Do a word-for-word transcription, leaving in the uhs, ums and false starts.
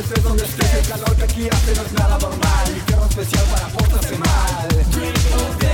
estés donde estés, el calor que aquí hace no es nada normal. Y quiero especial para portarse mal.